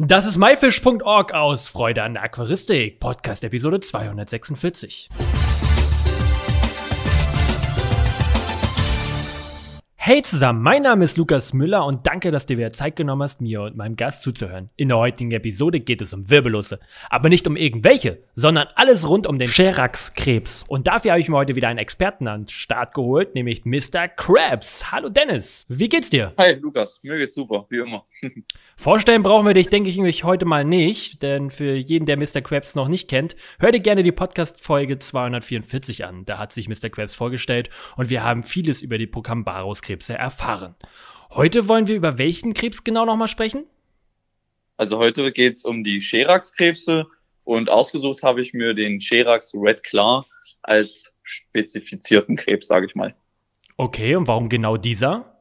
Das ist myfish.org aus Freude an der Aquaristik, Podcast Episode 246. Hey zusammen, mein Name ist Lukas Müller und danke, dass du dir wieder Zeit genommen hast, mir und meinem Gast zuzuhören. In der heutigen Episode geht es um Wirbellosse, aber nicht um irgendwelche, sondern alles rund um den Cherax-Krebs. Und dafür habe ich mir heute wieder einen Experten an den Start geholt, nämlich Mr. Krabs. Hallo Dennis, wie geht's dir? Hi Lukas, mir geht's super, wie immer. Vorstellen brauchen wir dich, denke ich, heute mal nicht, denn für jeden, der Mr. Krabs noch nicht kennt, hör dir gerne die Podcast-Folge 244 an. Da hat sich Mr. Krabs vorgestellt und wir haben vieles über die Procambarus-Krebs erfahren. Heute wollen wir über welchen Krebs genau nochmal sprechen? Also heute geht es um die Cherax-Krebse und ausgesucht habe ich mir den Cherax Red Claw als spezifizierten Krebs, sage ich mal. Okay, und warum genau dieser?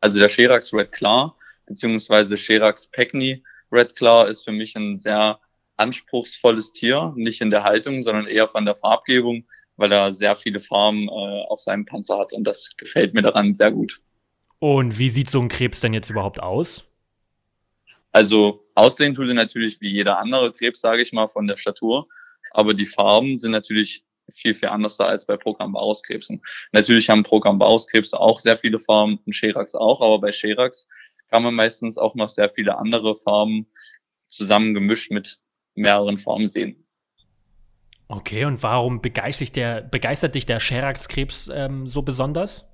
Also der Cherax Red Claw bzw. Cherax Peckney Red Claw ist für mich ein sehr anspruchsvolles Tier, nicht in der Haltung, sondern eher von der Farbgebung, weil er sehr viele Farben auf seinem Panzer hat und das gefällt mir daran sehr gut. Und wie sieht so ein Krebs denn jetzt überhaupt aus? Also aussehen tut er natürlich wie jeder andere Krebs, sage ich mal, von der Statur, aber die Farben sind natürlich viel, viel anders da als bei Procambarus-Krebsen. Natürlich haben Procambarus-Krebse auch sehr viele Farben und Cherax auch, aber bei Cherax kann man meistens auch noch sehr viele andere Farben zusammengemischt mit mehreren Farben sehen. Okay, und warum begeistert dich der Cherax-Krebs so besonders?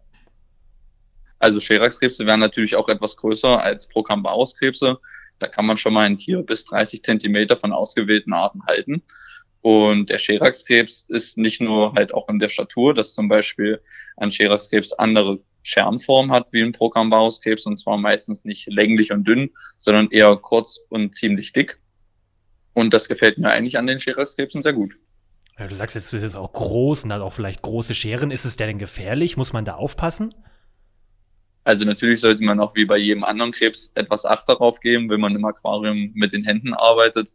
Also Cherax-Krebse wären natürlich auch etwas größer als Procambarus-Krebse. Da kann man schon mal ein Tier bis 30 Zentimeter von ausgewählten Arten halten. Und der Cherax-Krebs ist nicht nur halt auch in der Statur, dass zum Beispiel ein Cherax-Krebs andere Schärmform hat wie ein Procambarus-Krebs, und zwar meistens nicht länglich und dünn, sondern eher kurz und ziemlich dick. Und das gefällt mir eigentlich an den Cherax-Krebsen sehr gut. Ja, du sagst jetzt, es ist auch groß und hat auch vielleicht große Scheren. Ist es denn gefährlich? Muss man da aufpassen? Also natürlich sollte man auch wie bei jedem anderen Krebs etwas Acht darauf geben, wenn man im Aquarium mit den Händen arbeitet.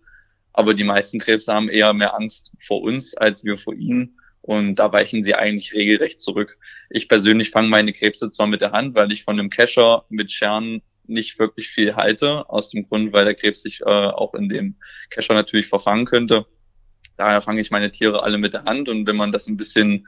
Aber die meisten Krebse haben eher mehr Angst vor uns als wir vor ihnen. Und da weichen sie eigentlich regelrecht zurück. Ich persönlich fange meine Krebse zwar mit der Hand, weil ich von einem Kescher mit Scheren nicht wirklich viel halte. Aus dem Grund, weil der Krebs sich auch in dem Kescher natürlich verfangen könnte. Daher fange ich meine Tiere alle mit der Hand, und wenn man das ein bisschen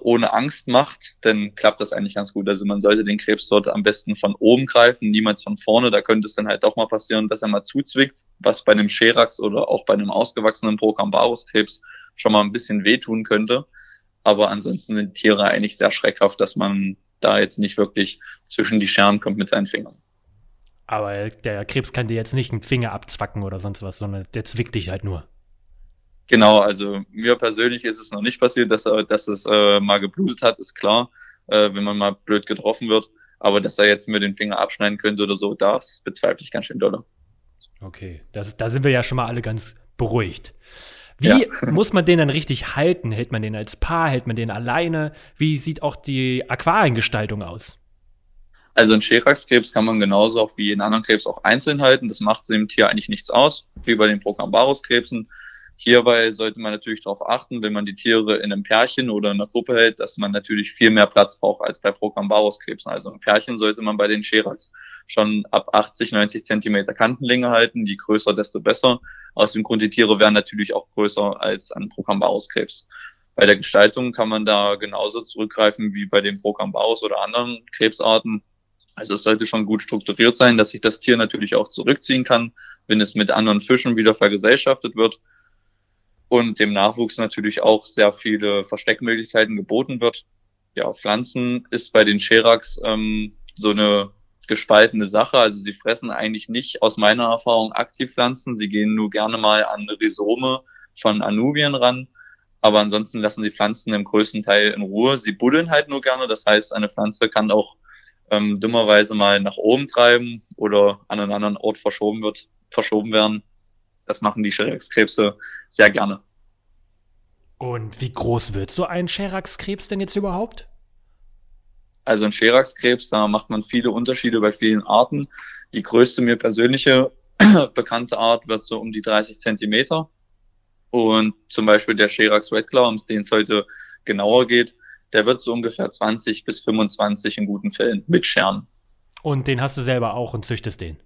ohne Angst macht, dann klappt das eigentlich ganz gut. Also man sollte den Krebs dort am besten von oben greifen, niemals von vorne. Da könnte es dann halt auch mal passieren, dass er mal zuzwickt, was bei einem Cherax oder auch bei einem ausgewachsenen Procambarus-Krebs schon mal ein bisschen wehtun könnte. Aber ansonsten sind Tiere eigentlich sehr schreckhaft, dass man da jetzt nicht wirklich zwischen die Scheren kommt mit seinen Fingern. Aber der Krebs kann dir jetzt nicht einen Finger abzwacken oder sonst was, sondern der zwickt dich halt nur. Genau, also mir persönlich ist es noch nicht passiert, dass es mal geblutet hat, ist klar, wenn man mal blöd getroffen wird. Aber dass er jetzt mir den Finger abschneiden könnte oder so, das bezweifle ich ganz schön doll. Okay, da sind wir ja schon mal alle ganz beruhigt. Muss man den dann richtig halten? Hält man den als Paar? Hält man den alleine? Wie sieht auch die Aquariengestaltung aus? Also einen Cherax-Krebs kann man genauso auch wie jeden anderen Krebs auch einzeln halten. Das macht dem Tier eigentlich nichts aus, wie bei den Procambarus-Krebsen. Hierbei sollte man natürlich darauf achten, wenn man die Tiere in einem Pärchen oder in einer Gruppe hält, dass man natürlich viel mehr Platz braucht als bei Procambarus-Krebsen. Also ein Pärchen sollte man bei den Cherax schon ab 80, 90 Zentimeter Kantenlänge halten. Je größer, desto besser. Aus dem Grund, die Tiere wären natürlich auch größer als ein Procambarus-Krebs. Bei der Gestaltung kann man da genauso zurückgreifen wie bei den Procambarus oder anderen Krebsarten. Also es sollte schon gut strukturiert sein, dass sich das Tier natürlich auch zurückziehen kann, wenn es mit anderen Fischen wieder vergesellschaftet wird und dem Nachwuchs natürlich auch sehr viele Versteckmöglichkeiten geboten wird. Ja, Pflanzen ist bei den Cherax so eine gespaltene Sache. Also sie fressen eigentlich nicht, aus meiner Erfahrung, aktiv Pflanzen. Sie gehen nur gerne mal an Rhizome von Anubien ran. Aber ansonsten lassen die Pflanzen im größten Teil in Ruhe. Sie buddeln halt nur gerne. Das heißt, eine Pflanze kann auch dummerweise mal nach oben treiben oder an einen anderen Ort verschoben werden. Das machen die Cherax-Krebse sehr gerne. Und wie groß wird so ein Cherax-Krebs denn jetzt überhaupt? Also ein Cherax-Krebs, da macht man viele Unterschiede bei vielen Arten. Die größte mir persönliche bekannte Art wird so um die 30 Zentimeter. Und zum Beispiel der Cherax Red Claw, um den es heute genauer geht, der wird so ungefähr 20 bis 25 in guten Fällen mit Scheren. Und den hast du selber auch und züchtest den?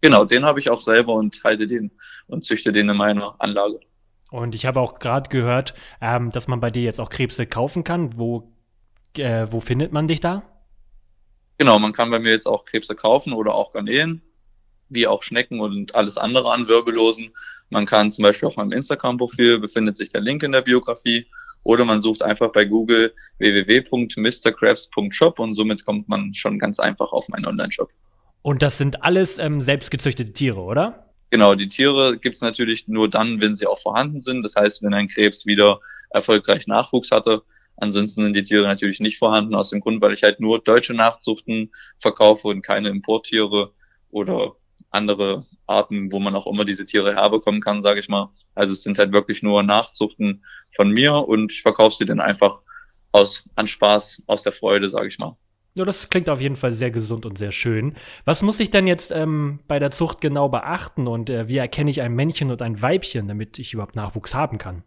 Genau, den habe ich auch selber und halte den und züchte den in meiner Anlage. Und ich habe auch gerade gehört, dass man bei dir jetzt auch Krebse kaufen kann. Wo findet man dich da? Genau, man kann bei mir jetzt auch Krebse kaufen oder auch Garnelen, wie auch Schnecken und alles andere an Wirbellosen. Man kann zum Beispiel auf meinem Instagram-Profil, befindet sich der Link in der Biografie, oder man sucht einfach bei Google www.misterkrebs.shop und somit kommt man schon ganz einfach auf meinen Online-Shop. Und das sind alles selbstgezüchtete Tiere, oder? Genau, die Tiere gibt es natürlich nur dann, wenn sie auch vorhanden sind. Das heißt, wenn ein Krebs wieder erfolgreich Nachwuchs hatte. Ansonsten sind die Tiere natürlich nicht vorhanden, aus dem Grund, weil ich halt nur deutsche Nachzuchten verkaufe und keine Importtiere oder andere Arten, wo man auch immer diese Tiere herbekommen kann, sage ich mal. Also es sind halt wirklich nur Nachzuchten von mir und ich verkaufe sie dann einfach an Spaß, aus der Freude, sage ich mal. Ja, das klingt auf jeden Fall sehr gesund und sehr schön. Was muss ich denn jetzt bei der Zucht genau beachten und wie erkenne ich ein Männchen und ein Weibchen, damit ich überhaupt Nachwuchs haben kann?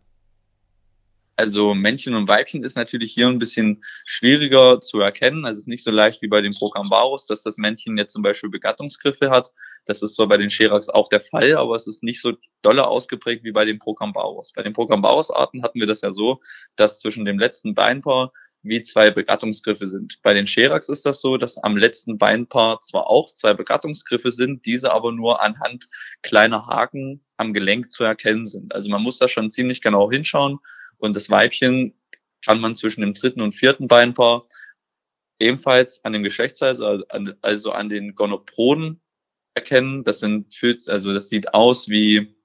Also Männchen und Weibchen ist natürlich hier ein bisschen schwieriger zu erkennen. Also es ist nicht so leicht wie bei dem Procambarus, dass das Männchen jetzt zum Beispiel Begattungsgriffe hat. Das ist zwar bei den Cherax auch der Fall, aber es ist nicht so doller ausgeprägt wie bei dem Procambarus. Bei den Procambarus-Arten hatten wir das ja so, dass zwischen dem letzten Beinpaar wie zwei Begattungsgriffe sind. Bei den Cherax ist das so, dass am letzten Beinpaar zwar auch zwei Begattungsgriffe sind, diese aber nur anhand kleiner Haken am Gelenk zu erkennen sind. Also man muss da schon ziemlich genau hinschauen. Und das Weibchen kann man zwischen dem dritten und vierten Beinpaar ebenfalls an dem Geschlechtsteil, also an den Gonopoden erkennen. Das sieht aus wie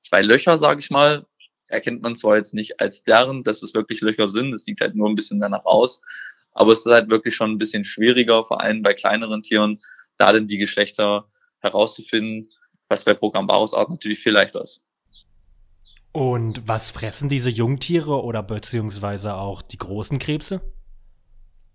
zwei Löcher, sage ich mal. Erkennt man zwar jetzt nicht als deren, dass es wirklich Löcher sind. Das sieht halt nur ein bisschen danach aus. Aber es ist halt wirklich schon ein bisschen schwieriger, vor allem bei kleineren Tieren, da denn die Geschlechter herauszufinden, was bei Procambarus-Arten natürlich viel leichter ist. Und was fressen diese Jungtiere oder beziehungsweise auch die großen Krebse?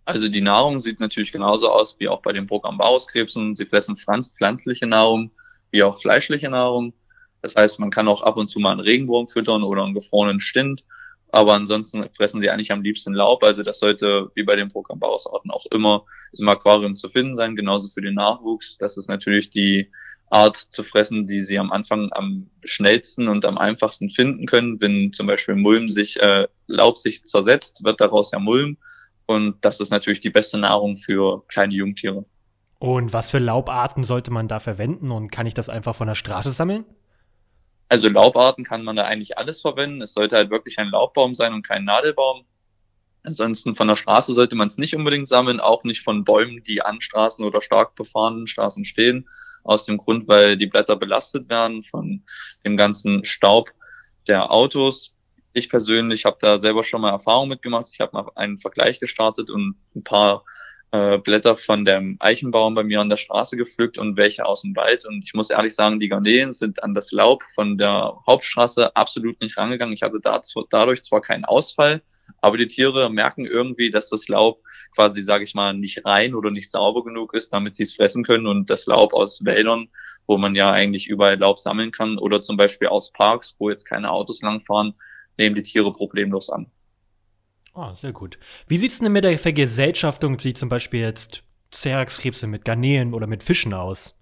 Also die Nahrung sieht natürlich genauso aus wie auch bei den Procambarus-Krebsen. Sie fressen pflanzliche Nahrung wie auch fleischliche Nahrung. Das heißt, man kann auch ab und zu mal einen Regenwurm füttern oder einen gefrorenen Stint. Aber ansonsten fressen sie eigentlich am liebsten Laub. Also das sollte wie bei den Procambarus-Arten auch immer im Aquarium zu finden sein. Genauso für den Nachwuchs. Das ist natürlich die Art zu fressen, die sie am Anfang am schnellsten und am einfachsten finden können. Wenn zum Beispiel Mulm Laub sich zersetzt, wird daraus ja Mulm. Und das ist natürlich die beste Nahrung für kleine Jungtiere. Und was für Laubarten sollte man da verwenden? Und kann ich das einfach von der Straße sammeln? Also Laubarten kann man da eigentlich alles verwenden. Es sollte halt wirklich ein Laubbaum sein und kein Nadelbaum. Ansonsten von der Straße sollte man es nicht unbedingt sammeln, auch nicht von Bäumen, die an Straßen oder stark befahrenen Straßen stehen. Aus dem Grund, weil die Blätter belastet werden von dem ganzen Staub der Autos. Ich persönlich habe da selber schon mal Erfahrung mitgemacht. Ich habe mal einen Vergleich gestartet und ein paar Blätter von dem Eichenbaum bei mir an der Straße gepflückt und welche aus dem Wald. Und ich muss ehrlich sagen, die Garnelen sind an das Laub von der Hauptstraße absolut nicht rangegangen. Ich hatte dadurch zwar keinen Ausfall, aber die Tiere merken irgendwie, dass das Laub quasi, sage ich mal, nicht rein oder nicht sauber genug ist, damit sie es fressen können. Und das Laub aus Wäldern, wo man ja eigentlich überall Laub sammeln kann, oder zum Beispiel aus Parks, wo jetzt keine Autos langfahren, nehmen die Tiere problemlos an. Ah, sehr gut. Wie sieht es denn mit der Vergesellschaftung, wie zum Beispiel jetzt Cherax-Krebse mit Garnelen oder mit Fischen aus?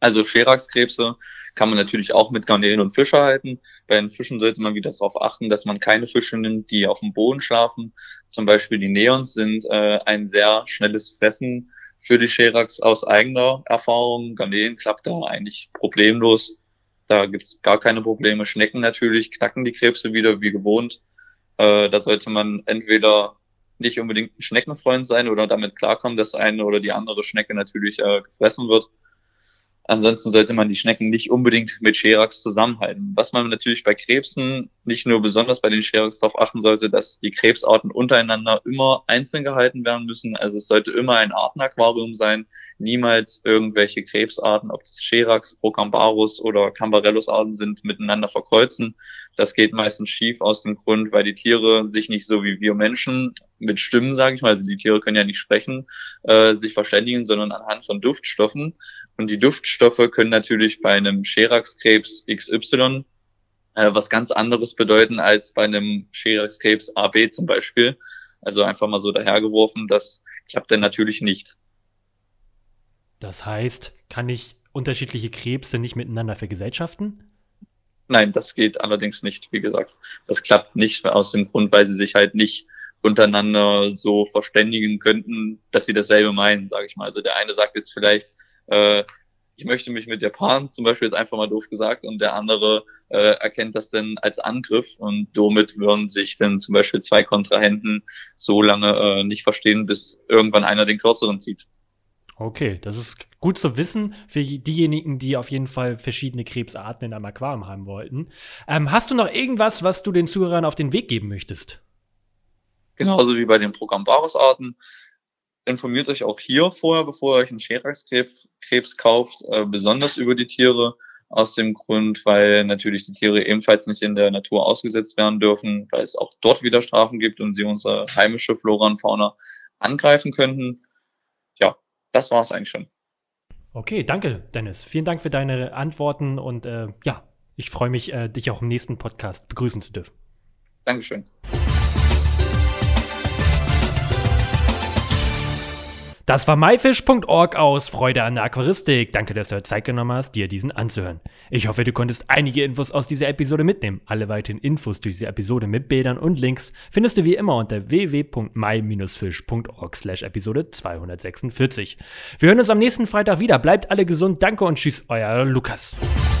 Also Cherax-Krebse kann man natürlich auch mit Garnelen und Fische halten. Bei den Fischen sollte man wieder darauf achten, dass man keine Fische nimmt, die auf dem Boden schlafen. Zum Beispiel die Neons sind ein sehr schnelles Fressen für die Cherax aus eigener Erfahrung. Garnelen klappt da eigentlich problemlos. Da gibt es gar keine Probleme. Schnecken natürlich knacken die Krebse wieder wie gewohnt. Da sollte man entweder nicht unbedingt ein Schneckenfreund sein oder damit klarkommen, dass eine oder die andere Schnecke natürlich gefressen wird. Ansonsten sollte man die Schnecken nicht unbedingt mit Cherax zusammenhalten. Was man natürlich bei Krebsen, nicht nur besonders bei den Cherax, darauf achten sollte, dass die Krebsarten untereinander immer einzeln gehalten werden müssen. Also es sollte immer ein Artenaquarium sein, niemals irgendwelche Krebsarten, ob das Cherax, Procambarus oder Cambarellus-Arten sind, miteinander verkreuzen. Das geht meistens schief aus dem Grund, weil die Tiere sich nicht so wie wir Menschen mit Stimmen, sage ich mal, also die Tiere können ja nicht sprechen, sich verständigen, sondern anhand von Duftstoffen. Und die Duftstoffe können natürlich bei einem Cherax-Krebs XY was ganz anderes bedeuten als bei einem Cherax-Krebs AB zum Beispiel. Also einfach mal so dahergeworfen, das klappt dann natürlich nicht. Das heißt, kann ich unterschiedliche Krebse nicht miteinander vergesellschaften? Nein, das geht allerdings nicht, wie gesagt. Das klappt nicht aus dem Grund, weil sie sich halt nicht untereinander so verständigen könnten, dass sie dasselbe meinen, sage ich mal. Also der eine sagt jetzt vielleicht, ich möchte mich mit Japan, zum Beispiel ist einfach mal doof gesagt, und der andere erkennt das dann als Angriff, und somit würden sich dann zum Beispiel zwei Kontrahenten so lange nicht verstehen, bis irgendwann einer den Kürzeren zieht. Okay, das ist gut zu wissen für diejenigen, die auf jeden Fall verschiedene Krebsarten in einem Aquarium haben wollten. Hast du noch irgendwas, was du den Zuhörern auf den Weg geben möchtest? Genauso wie bei den Procambarus-Arten. Informiert euch auch hier vorher, bevor ihr euch einen Cherax-Krebs kauft, besonders über die Tiere, aus dem Grund, weil natürlich die Tiere ebenfalls nicht in der Natur ausgesetzt werden dürfen, weil es auch dort wieder Strafen gibt und sie unsere heimische Flora und Fauna angreifen könnten. Ja, das war es eigentlich schon. Okay, danke, Dennis. Vielen Dank für deine Antworten und ja, ich freue mich, dich auch im nächsten Podcast begrüßen zu dürfen. Dankeschön. Das war myfish.org aus Freude an der Aquaristik. Danke, dass du dir Zeit genommen hast, dir diesen anzuhören. Ich hoffe, du konntest einige Infos aus dieser Episode mitnehmen. Alle weiteren Infos zu dieser Episode mit Bildern und Links findest du wie immer unter www.my-fish.org/Episode 246. Wir hören uns am nächsten Freitag wieder. Bleibt alle gesund. Danke und tschüss, euer Lukas.